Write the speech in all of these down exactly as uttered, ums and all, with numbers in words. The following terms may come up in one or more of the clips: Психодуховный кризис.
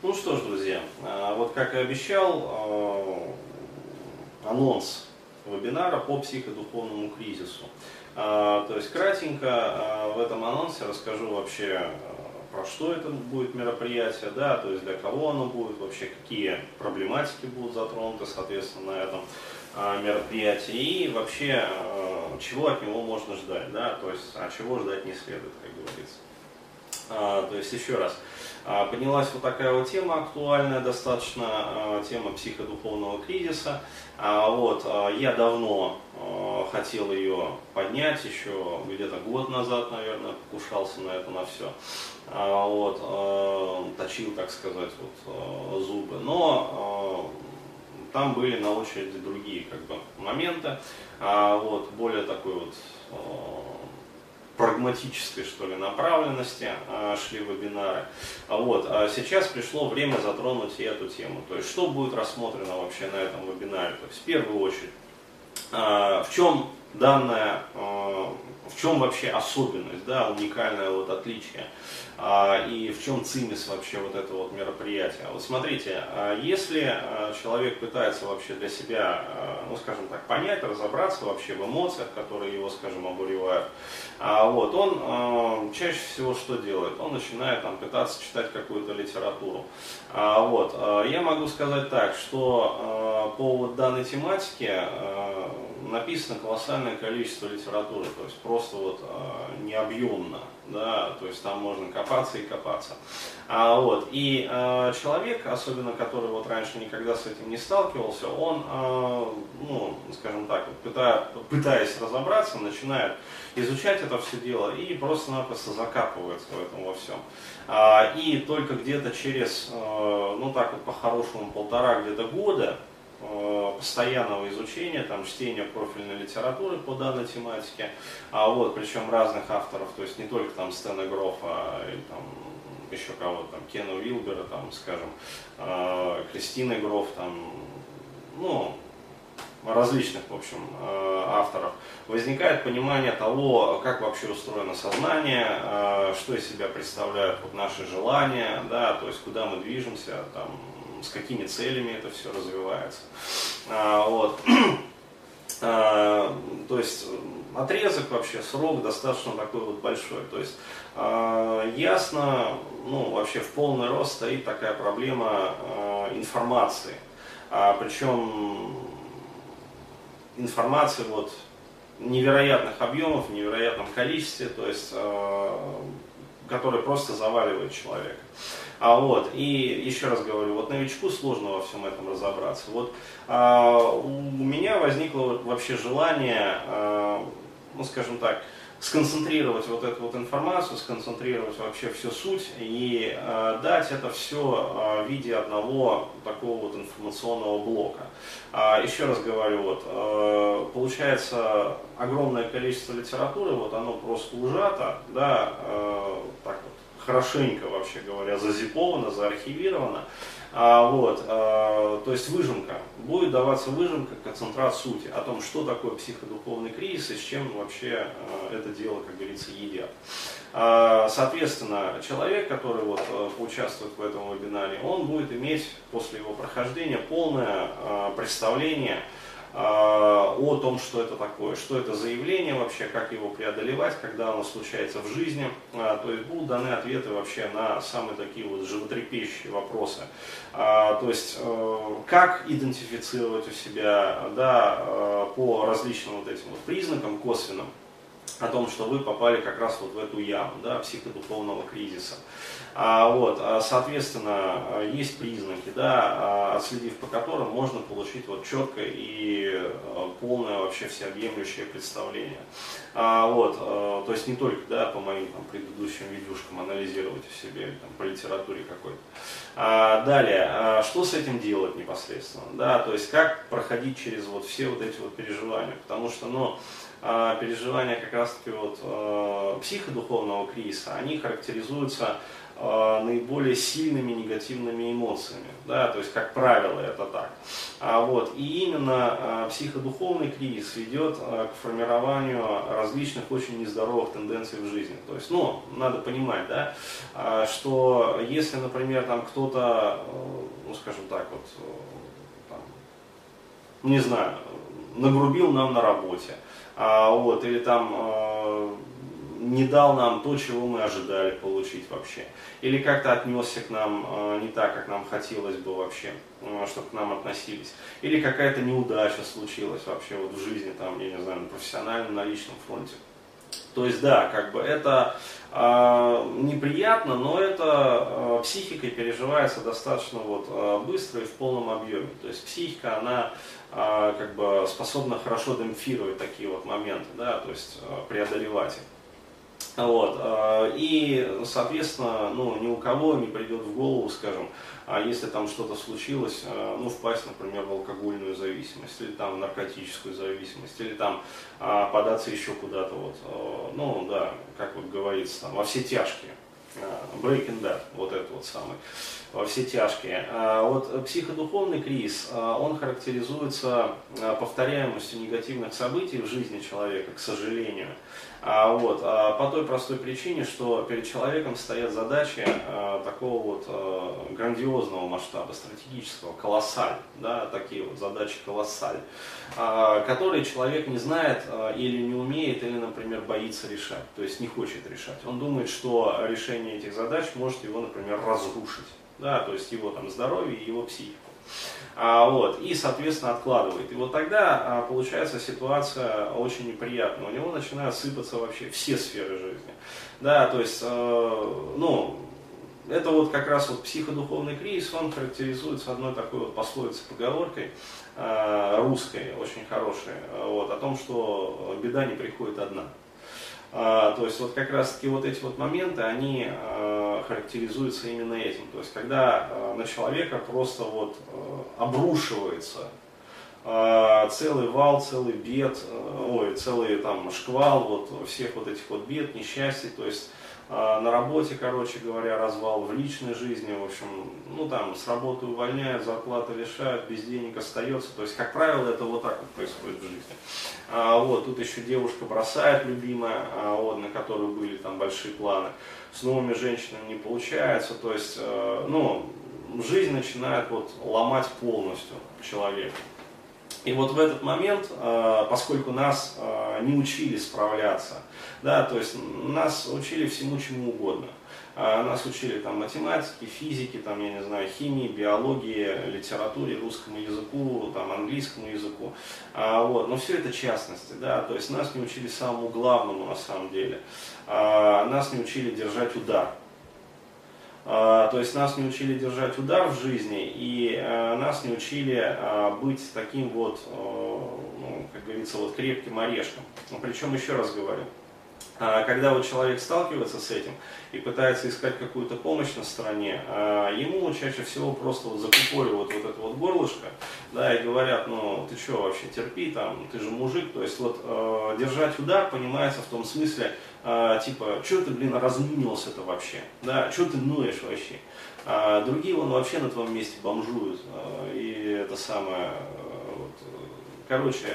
Ну что ж, друзья, вот как и обещал, анонс вебинара по психодуховному кризису. То есть кратенько в этом анонсе расскажу вообще, про что это будет мероприятие, да, то есть для кого оно будет, вообще какие проблематики будут затронуты, соответственно, на этом мероприятии и вообще чего от него можно ждать, да, то есть а чего ждать не следует, как говорится. То есть еще раз, поднялась вот такая вот тема актуальная достаточно, тема психодуховного кризиса. Вот, я давно хотел ее поднять, еще где-то год назад, наверное, покушался на это, на все. Вот, точил, так сказать, вот, зубы. Но там были на очереди другие как бы моменты, вот, более такой вот прагматической, что ли, направленности шли вебинары. Вот. А сейчас пришло время затронуть и эту тему. То есть, что будет рассмотрено вообще на этом вебинаре? То есть, в первую очередь, в чем данная, в чем вообще особенность, да, уникальное вот отличие и в чем цимис вообще вот этого вот мероприятия. Вот смотрите, если человек пытается вообще для себя, ну скажем так, понять, разобраться вообще в эмоциях, которые его, скажем, обуревают, вот, он чаще всего что делает? Он начинает там пытаться читать какую-то литературу. Вот, я могу сказать так, что по вот данной тематике написано колоссальное количество литературы, то есть просто вот э, необъемно, да, то есть там можно копаться и копаться. А, вот, и э, человек, особенно который вот раньше никогда с этим не сталкивался, он, э, ну, скажем так, вот, пытая, пытаясь разобраться, начинает изучать это все дело и просто-напросто закапывается в этом во всем. А, и только где-то через, э, ну так вот по-хорошему, полтора где-то года, постоянного изучения, там, чтения профильной литературы по данной тематике, а вот, причем разных авторов, то есть не только там Стэна Грофа, или, там, еще кого-то, там, Кена Уилбера, там, скажем, Кристины Гроф, там, ну, различных, в общем, авторов, возникает понимание того, как вообще устроено сознание, что из себя представляют вот наши желания, да, то есть куда мы движемся, там, с какими целями это все развивается. А, вот. а, то есть отрезок вообще, срок достаточно такой вот большой. То есть а, ясно, ну вообще в полный рост стоит такая проблема а, информации. А, причем информации вот невероятных объемов, невероятном количестве, то есть а, который просто заваливает человека. А вот, и еще раз говорю, вот новичку сложно во всем этом разобраться. Вот а, у меня возникло вообще желание, а, ну скажем так, сконцентрировать вот эту вот информацию, сконцентрировать вообще всю суть и э, дать это все э, в виде одного такого вот информационного блока. А, еще раз говорю, вот, э, получается огромное количество литературы, вот оно просто ужато, да, э, так вот, хорошенько вообще говоря, зазиповано, заархивировано. А, вот, э, то есть выжимка, будет даваться выжимка, концентрат сути о том, что такое психодуховный кризис и с чем вообще э, это дело, как говорится, едят. А, соответственно, человек, который вот, поучаствует в этом вебинаре, он будет иметь после его прохождения полное э, представление э, о том, что это такое, что это за явление вообще, как его преодолевать, когда оно случается в жизни. А, то есть будут даны ответы вообще на самые такие вот животрепещущие вопросы. То есть, как идентифицировать у себя, да, по различным вот этим вот признакам косвенным, о том, что вы попали как раз вот в эту яму, да, психодуховного кризиса. А, вот, соответственно, есть признаки, да, отследив по которым можно получить вот четкое и полное вообще всеобъемлющее представление. А, вот, то есть не только, да, по моим там, предыдущим видюшкам анализировать в себе, там, по литературе какой-то. А, далее, а что с этим делать непосредственно, да, то есть как проходить через вот все вот эти вот переживания, потому что, ну, переживания как раз-таки вот, э, психодуховного кризиса, они характеризуются наиболее сильными негативными эмоциями, да, то есть, как правило, это так. А вот, и именно психодуховный кризис ведет к формированию различных очень нездоровых тенденций в жизни. То есть, ну, надо понимать, да, что если, например, там кто-то, ну, скажем так, вот, там, не знаю, нагрубил нам на работе, вот, или там не дал нам то, чего мы ожидали получить вообще. Или как-то отнесся к нам э, не так, как нам хотелось бы вообще, э, чтобы к нам относились. Или какая-то неудача случилась вообще вот в жизни, там, я не знаю, на профессиональном, на личном фронте. То есть да, как бы это э, неприятно, но это э, психикой переживается достаточно вот, э, быстро и в полном объеме. То есть психика, она э, как бы способна хорошо демпфировать такие вот моменты, да, то есть э, преодолевать их. Вот. И, соответственно, ну, ни у кого не придет в голову, скажем, если там что-то случилось, ну, впасть, например, в алкогольную зависимость, или там в наркотическую зависимость, или там податься еще куда-то, вот, ну, да, как вот говорится, там, во все тяжкие. Breaking Bad, вот это вот самый, во все тяжкие. Вот психодуховный кризис, он характеризуется повторяемостью негативных событий в жизни человека, к сожалению. Вот, по той простой причине, что перед человеком стоят задачи такого вот грандиозного масштаба, стратегического, колоссаль, да, такие вот задачи колоссаль, которые человек не знает или не умеет, или, например, боится решать, то есть не хочет решать. Он думает, что решение этих задач может его, например, разрушить, да, то есть его там здоровье и его психику, а, вот, и, соответственно, откладывает. И вот тогда а, получается ситуация очень неприятная, у него начинают сыпаться вообще все сферы жизни, да, то есть, э, ну, это вот как раз вот психодуховный кризис, он характеризуется одной такой вот пословицей, поговоркой э, русской, очень хорошей, вот, о том, что беда не приходит одна. А, то есть вот как раз таки вот эти вот моменты, они а, характеризуются именно этим. То есть когда а, на человека просто вот а, обрушивается а, целый вал, целый бед, а, ой, целый там шквал вот всех вот этих вот бед, несчастий, то есть а, на работе, короче говоря, развал, в личной жизни, в общем, ну там с работы увольняют, зарплаты лишают, без денег остается, то есть как правило это вот так вот происходит в жизни. А, вот, тут еще девушка бросает любимая, а, вот, на которую были там большие планы, с новыми женщинами не получается, то есть, э, ну, жизнь начинает вот ломать полностью человека. И вот в этот момент, э, поскольку нас э, не учили справляться, да, то есть нас учили всему чему угодно. Нас учили там математике, физике, там, я не знаю, химии, биологии, литературе, русскому языку, там, английскому языку. А, вот. Но все это частности, да, то есть нас не учили самому главному на самом деле. А, нас не учили держать удар. А, то есть нас не учили держать удар в жизни, и а, нас не учили а, быть таким вот, а, ну, как говорится, вот крепким орешком. Но причем еще раз говорю. Когда вот человек сталкивается с этим и пытается искать какую-то помощь на стороне, ему чаще всего просто вот закупоривают вот это вот горлышко, да, и говорят, ну ты что вообще, терпи, там, ты же мужик, то есть вот э, держать удар понимается в том смысле, э, типа, что ты, блин, разминился-то вообще, да, что ты ноешь вообще, а другие вон вообще на твоем месте бомжуют, э, и это самое, э, вот, короче,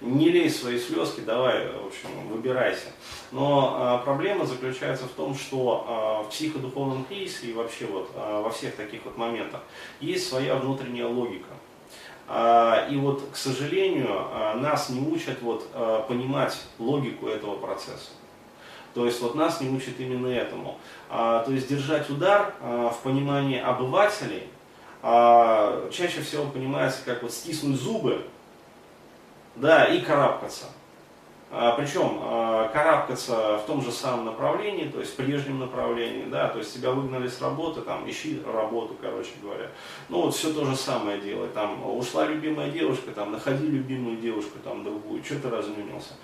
не лей свои слезки, давай, в общем, выбирайся. Но а, проблема заключается в том, что а, в психодуховном кризисе и вообще вот а, во всех таких вот моментах есть своя внутренняя логика. А, и вот, к сожалению, а, нас не учат вот, а, понимать логику этого процесса. То есть вот нас не учат именно этому. А, то есть держать удар а, в понимании обывателей а, чаще всего понимается как вот стиснуть зубы, да, и карабкаться. А, причем а, карабкаться в том же самом направлении, то есть в прежнем направлении, да, то есть тебя выгнали с работы, там, ищи работу, короче говоря. Ну вот все то же самое делай, там, ушла любимая девушка, там, находи любимую девушку, там, другую, что ты разменился.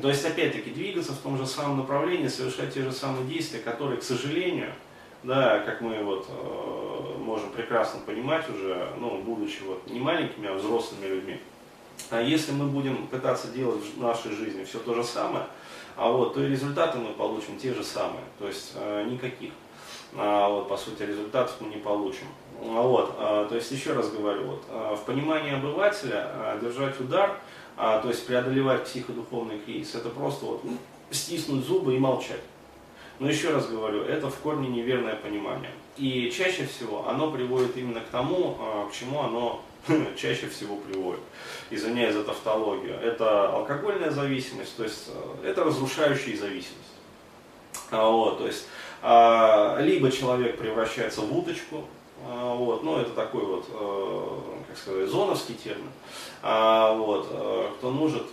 То есть опять-таки двигаться в том же самом направлении, совершать те же самые действия, которые, к сожалению, да, как мы вот э, можем прекрасно понимать уже, ну, будучи вот не маленькими, а взрослыми людьми. Если мы будем пытаться делать в нашей жизни все то же самое, а вот, то и результаты мы получим те же самые, то есть э, никаких. вот, по сути, результатов мы не получим. Вот, то есть, еще раз говорю, вот, в понимании обывателя держать удар, то есть преодолевать психодуховный кризис, это просто вот, стиснуть зубы и молчать. Но еще раз говорю, это в корне неверное понимание. И чаще всего оно приводит именно к тому, к чему оно чаще всего приводит. Извиняюсь за тавтологию. Это алкогольная зависимость, то есть это разрушающая зависимость. Вот, то есть, либо человек превращается в уточку, вот, ну это такой вот, как сказать, зоновский термин, вот, кто нужен,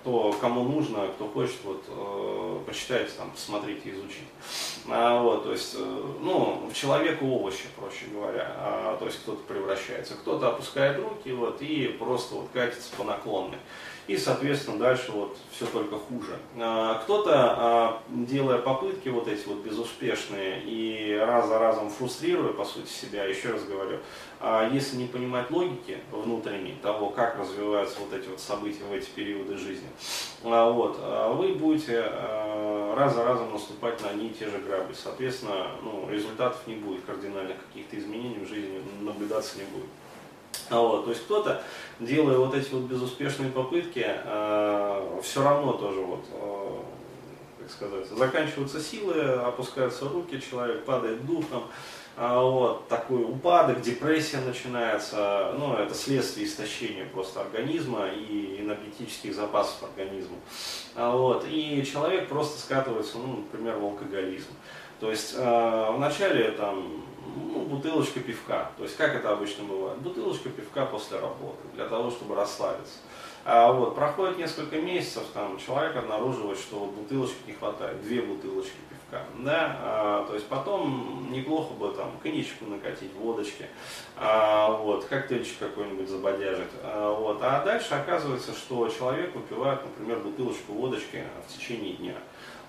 кто, кому нужно, кто хочет, вот, почитайте, там, посмотрите, изучите. Вот, то есть, ну, человеку овощи, проще говоря, то есть кто-то превращается, кто-то опускает руки вот, и просто вот, катится по наклонной. И, соответственно, дальше вот все только хуже. Кто-то, делая попытки вот эти вот безуспешные и раз за разом фрустрируя, по сути, себя, еще раз говорю, если не понимать логики внутренней, того, как развиваются вот эти вот события в эти периоды жизни, вот, вы будете раз за разом наступать на одни и те же грабли. Соответственно, ну, результатов не будет, кардинальных каких-то изменений в жизни наблюдаться не будет. Вот, то есть кто-то, делая вот эти вот безуспешные попытки, э, все равно тоже, вот, э, как сказать, заканчиваются силы, опускаются руки, человек падает духом, э, вот, такой упадок, депрессия начинается, ну, это следствие истощения просто организма и энергетических запасов организма, э, вот, и человек просто скатывается, ну, например, в алкоголизм. То есть э, вначале там, ну, бутылочка пивка, то есть как это обычно бывает, бутылочка пивка после работы, для того, чтобы расслабиться. А вот, проходит несколько месяцев, там, человек обнаруживает, что бутылочек не хватает, две бутылочки пивка. Да? А, то есть потом неплохо бы там коньячку накатить, водочки, а, вот, коктейльчик какой-нибудь забодяжит. А, вот, а дальше оказывается, что человек выпивает, например, бутылочку водочки в течение дня.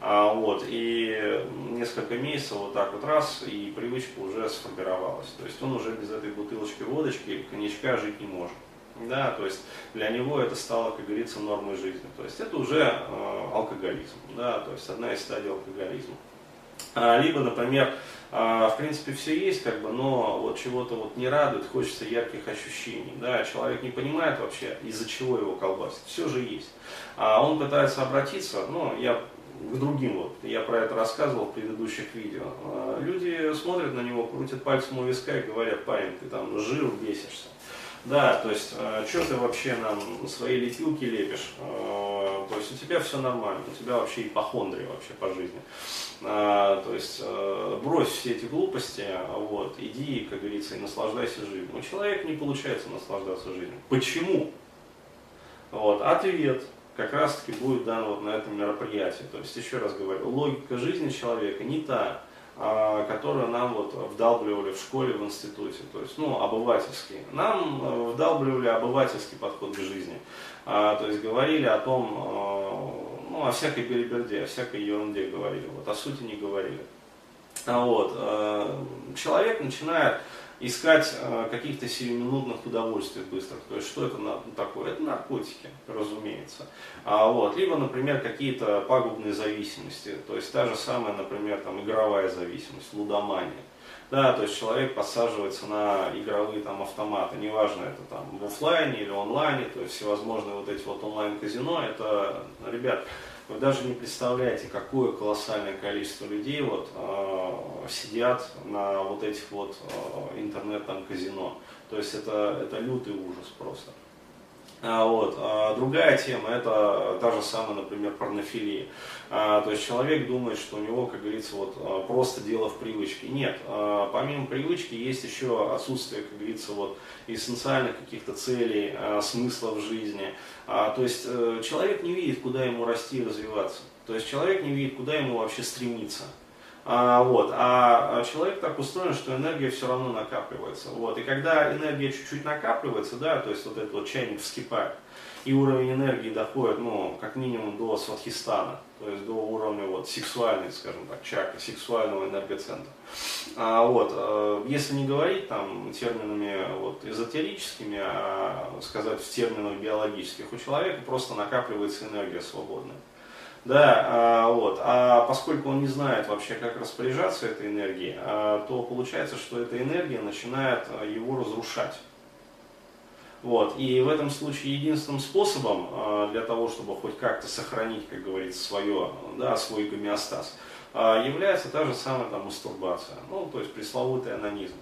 А, вот, и несколько месяцев вот так вот раз, и привычка уже сформировалась. То есть он уже без этой бутылочки водочки и коньячка жить не может. Да, то есть для него это стало, как говорится, нормой жизни. То есть это уже э, алкоголизм, да, то есть одна из стадий алкоголизма. А, либо, например, э, в принципе все есть, как бы, но вот чего-то вот не радует, хочется ярких ощущений. Да, человек не понимает вообще, из-за чего его колбасит. Все же есть. А он пытается обратиться, ну, я... к другим, вот, я про это рассказывал в предыдущих видео. Люди смотрят на него, крутят пальцем у виска и говорят: парень, ты там жир бесишься. Да, то есть, что ты вообще нам свои лепилки лепишь, то есть у тебя все нормально, у тебя вообще ипохондрия вообще по жизни. То есть брось все эти глупости, вот, иди, как говорится, и наслаждайся жизнью. У человека не получается наслаждаться жизнью. Почему? Вот, ответ как раз таки будет дан вот на этом мероприятии. То есть, еще раз говорю, логика жизни человека не та, которую нам вот вдалбливали в школе, в институте, то есть, ну, обывательский. Нам вдалбливали обывательский подход к жизни, то есть говорили о том, ну, о всякой белиберде, о всякой ерунде говорили, вот, о сути не говорили. Вот. Человек начинает искать каких-то сиюминутных удовольствий быстрых. То есть, что это такое? Это наркотики, разумеется. А вот, либо, например, какие-то пагубные зависимости. То есть, та же самая, например, там, игровая зависимость, лудомания. Да, то есть, человек подсаживается на игровые там, автоматы. Неважно, это там в офлайне или онлайне. То есть, всевозможные вот эти вот онлайн-казино. Это, ребят, вы даже не представляете, какое колоссальное количество людей вот, э, сидят на вот этих вот э, интернет-казино. То есть это, это лютый ужас просто. А, вот, а, другая тема, это та же самая, например, порнофилия. А, то есть человек думает, что у него, как говорится, вот, просто дело в привычке. Нет, а, помимо привычки есть еще отсутствие, как говорится, вот, эссенциальных каких-то целей, а, смысла в жизни. А, то есть э, человек не видит, куда ему расти и развиваться. То есть человек не видит, куда ему вообще стремиться. А, вот, а человек так устроен, что энергия все равно накапливается. Вот, и когда энергия чуть-чуть накапливается, да, то есть вот этот вот чайник вскипает, и уровень энергии доходит, ну, как минимум до свадхистана, то есть до уровня вот, сексуальной, скажем так, чакры, сексуального энергоцентра. А, вот, э, если не говорить там терминами вот, эзотерическими, а сказать в терминах биологических, у человека просто накапливается энергия свободная. Да, а, вот. А поскольку он не знает вообще, как распоряжаться этой энергией, а, то получается, что эта энергия начинает его разрушать. Вот. И в этом случае единственным способом а, для того, чтобы хоть как-то сохранить, как говорится, свое, да, свой гомеостаз, а, является та же самая там, мастурбация, ну, то есть пресловутый анонизм.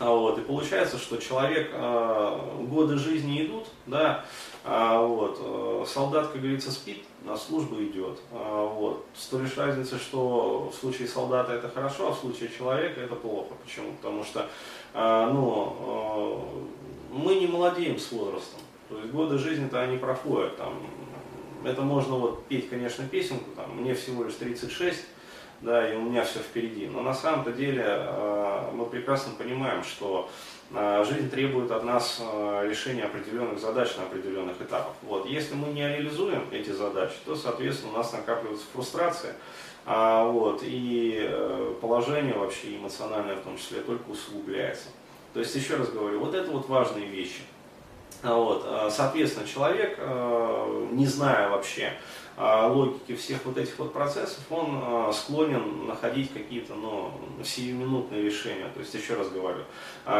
А, вот. И получается, что человек, а, годы жизни идут, да, а, вот, а, солдат, как говорится, спит, на службу идет. А, вот. С той лишь разницей, что в случае солдата это хорошо, а в случае человека это плохо. Почему? Потому что, а, ну... А, мы не молодеем с возрастом, то есть годы жизни-то они проходят, там, это можно вот петь, конечно, песенку, там, мне всего лишь тридцать шесть, да, и у меня все впереди, но на самом-то деле э, мы прекрасно понимаем, что э, жизнь требует от нас э, решения определенных задач на определенных этапах. Вот. Если мы не реализуем эти задачи, то, соответственно, у нас накапливается фрустрация, а, вот, и э, положение вообще эмоциональное в том числе только усугубляется. То есть, еще раз говорю, вот это вот важные вещи. Вот. Соответственно, человек, не зная вообще логики всех вот этих вот процессов, он склонен находить какие-то, ну, сиюминутные решения. То есть, еще раз говорю,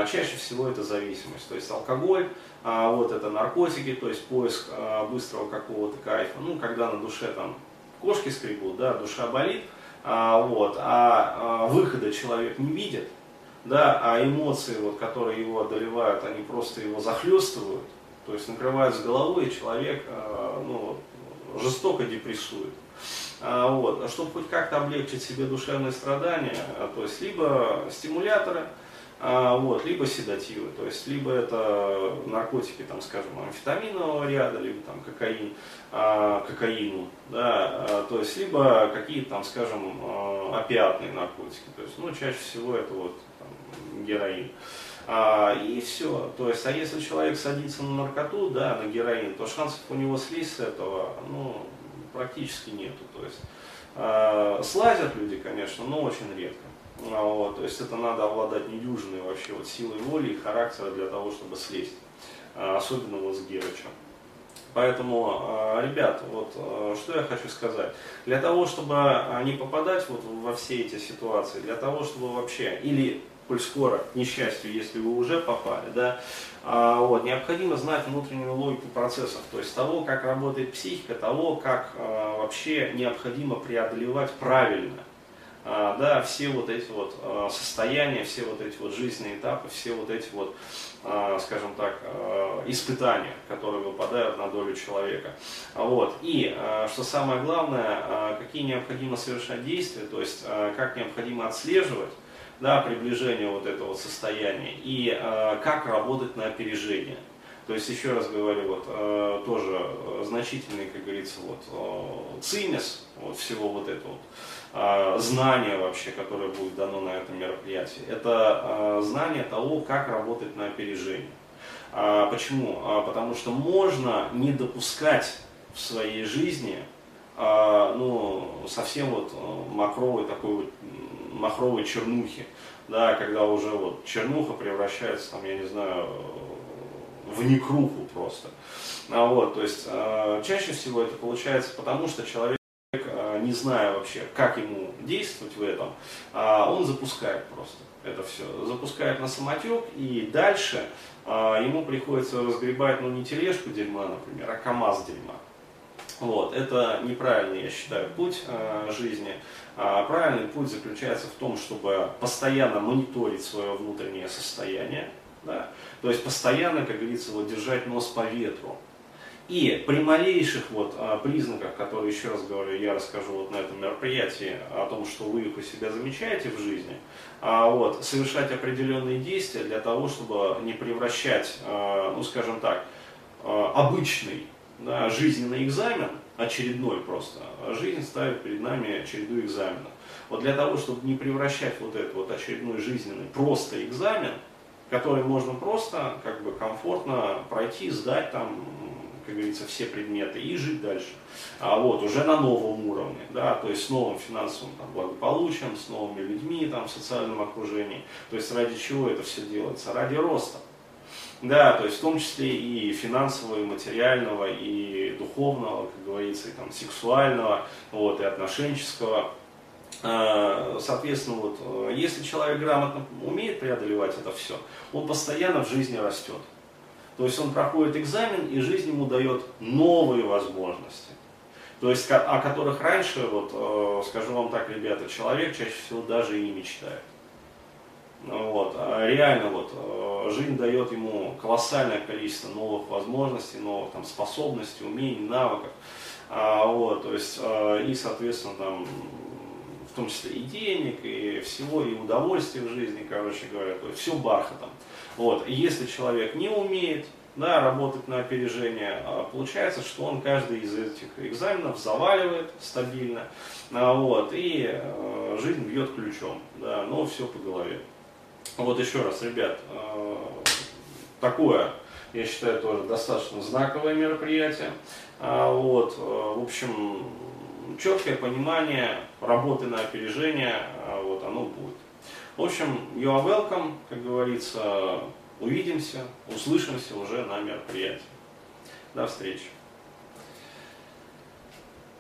чаще всего это зависимость. То есть, алкоголь, вот это наркотики, то есть, поиск быстрого какого-то кайфа. Ну, когда на душе там кошки скребут, да, душа болит, вот, а выхода человек не видит. Да, а эмоции, вот, которые его одолевают, они просто его захлестывают, то есть накрывают с головой, и человек, э, ну, жестоко депрессует. А, вот, а чтобы хоть как-то облегчить себе душевные страдания, то есть либо стимуляторы, а, вот, либо седативы, то есть либо это наркотики, там, скажем, амфетаминового ряда, либо там, кокаин, а, кокаину, да, а, то есть либо какие-то, там, скажем, а, опиатные наркотики, то есть, ну, чаще всего это вот героин. А, и все. То есть, а если человек садится на наркоту, да, на героин, то шансов у него слезть с этого, ну, практически нету. То есть, а, слазят люди, конечно, но очень редко. А, вот, то есть это надо обладать недюжиной вообще вот силой воли и характера для того, чтобы слезть. А, особенно вот с герычем. Поэтому, ребят, вот что я хочу сказать. Для того, чтобы не попадать вот во все эти ситуации, для того, чтобы вообще, или, коль скоро, к несчастью, если вы уже попали, да, вот, необходимо знать внутреннюю логику процессов, то есть того, как работает психика, того, как вообще необходимо преодолевать правильно, да, все вот эти вот состояния, все вот эти вот жизненные этапы, все вот эти вот, скажем так, испытания, которые выпадают на долю человека. Вот. И, что самое главное, какие необходимо совершать действия, то есть как необходимо отслеживать, да, приближение вот этого состояния и как работать на опережение. То есть, еще раз говорю, вот, тоже значительный, как говорится, вот, цимис вот, всего вот этого вот, знания вообще, которое будет дано на этом мероприятии, это знание того, как работать на опережение. Почему? Потому что можно не допускать в своей жизни, ну, совсем вот махровой такой вот, махровой чернухи, да, когда уже вот чернуха превращается, там, я не знаю, в некруху просто. А вот, то есть э, чаще всего это получается потому, что человек, э, не зная вообще, как ему действовать в этом, э, он запускает просто это все. Запускает на самотек, и дальше э, ему приходится разгребать, ну, не тележку дерьма, например, а КамАЗ дерьма. Вот, это неправильный, я считаю, путь э, жизни. А правильный путь заключается в том, чтобы постоянно мониторить свое внутреннее состояние. Да? То есть постоянно, как говорится, вот, держать нос по ветру. И при малейших вот, признаках, которые, еще раз говорю, я расскажу вот на этом мероприятии, о том, что вы их у себя замечаете в жизни, вот, совершать определенные действия для того, чтобы не превращать, ну, скажем так, обычный, да, жизненный экзамен, очередной просто, жизнь ставит перед нами череду экзаменов. Вот для того, чтобы не превращать вот этот вот очередной жизненный просто экзамен, который можно просто, как бы, комфортно пройти, сдать там, как говорится, все предметы и жить дальше. А вот, уже на новом уровне, да, то есть с новым финансовым там, благополучием, с новыми людьми, там, в социальном окружении. То есть ради чего это все делается? Ради роста. Да, то есть в том числе и финансового, и материального, и духовного, как говорится, и там сексуального, вот, и отношенческого. Соответственно, вот, если человек грамотно умеет преодолевать это все, он постоянно в жизни растет. То есть он проходит экзамен, и жизнь ему дает новые возможности. То есть о которых раньше, вот, скажу вам так, ребята, человек чаще всего даже и не мечтает. Вот, реально вот, жизнь дает ему колоссальное количество новых возможностей, новых там, способностей, умений, навыков. А, вот, то есть, и, соответственно, там, в том числе и денег, и всего, и удовольствия в жизни, короче говоря, то есть все бархатом. Вот, и если человек не умеет, да, работать на опережение, получается, что он каждый из этих экзаменов заваливает стабильно, вот, и жизнь бьет ключом, да, но все по голове. Вот еще раз, ребят, такое, я считаю, тоже достаточно знаковое мероприятие. Вот, в общем, четкое понимание работы на опережение, вот, оно будет. В общем, you are welcome, как говорится, увидимся, услышимся уже на мероприятии. До встречи.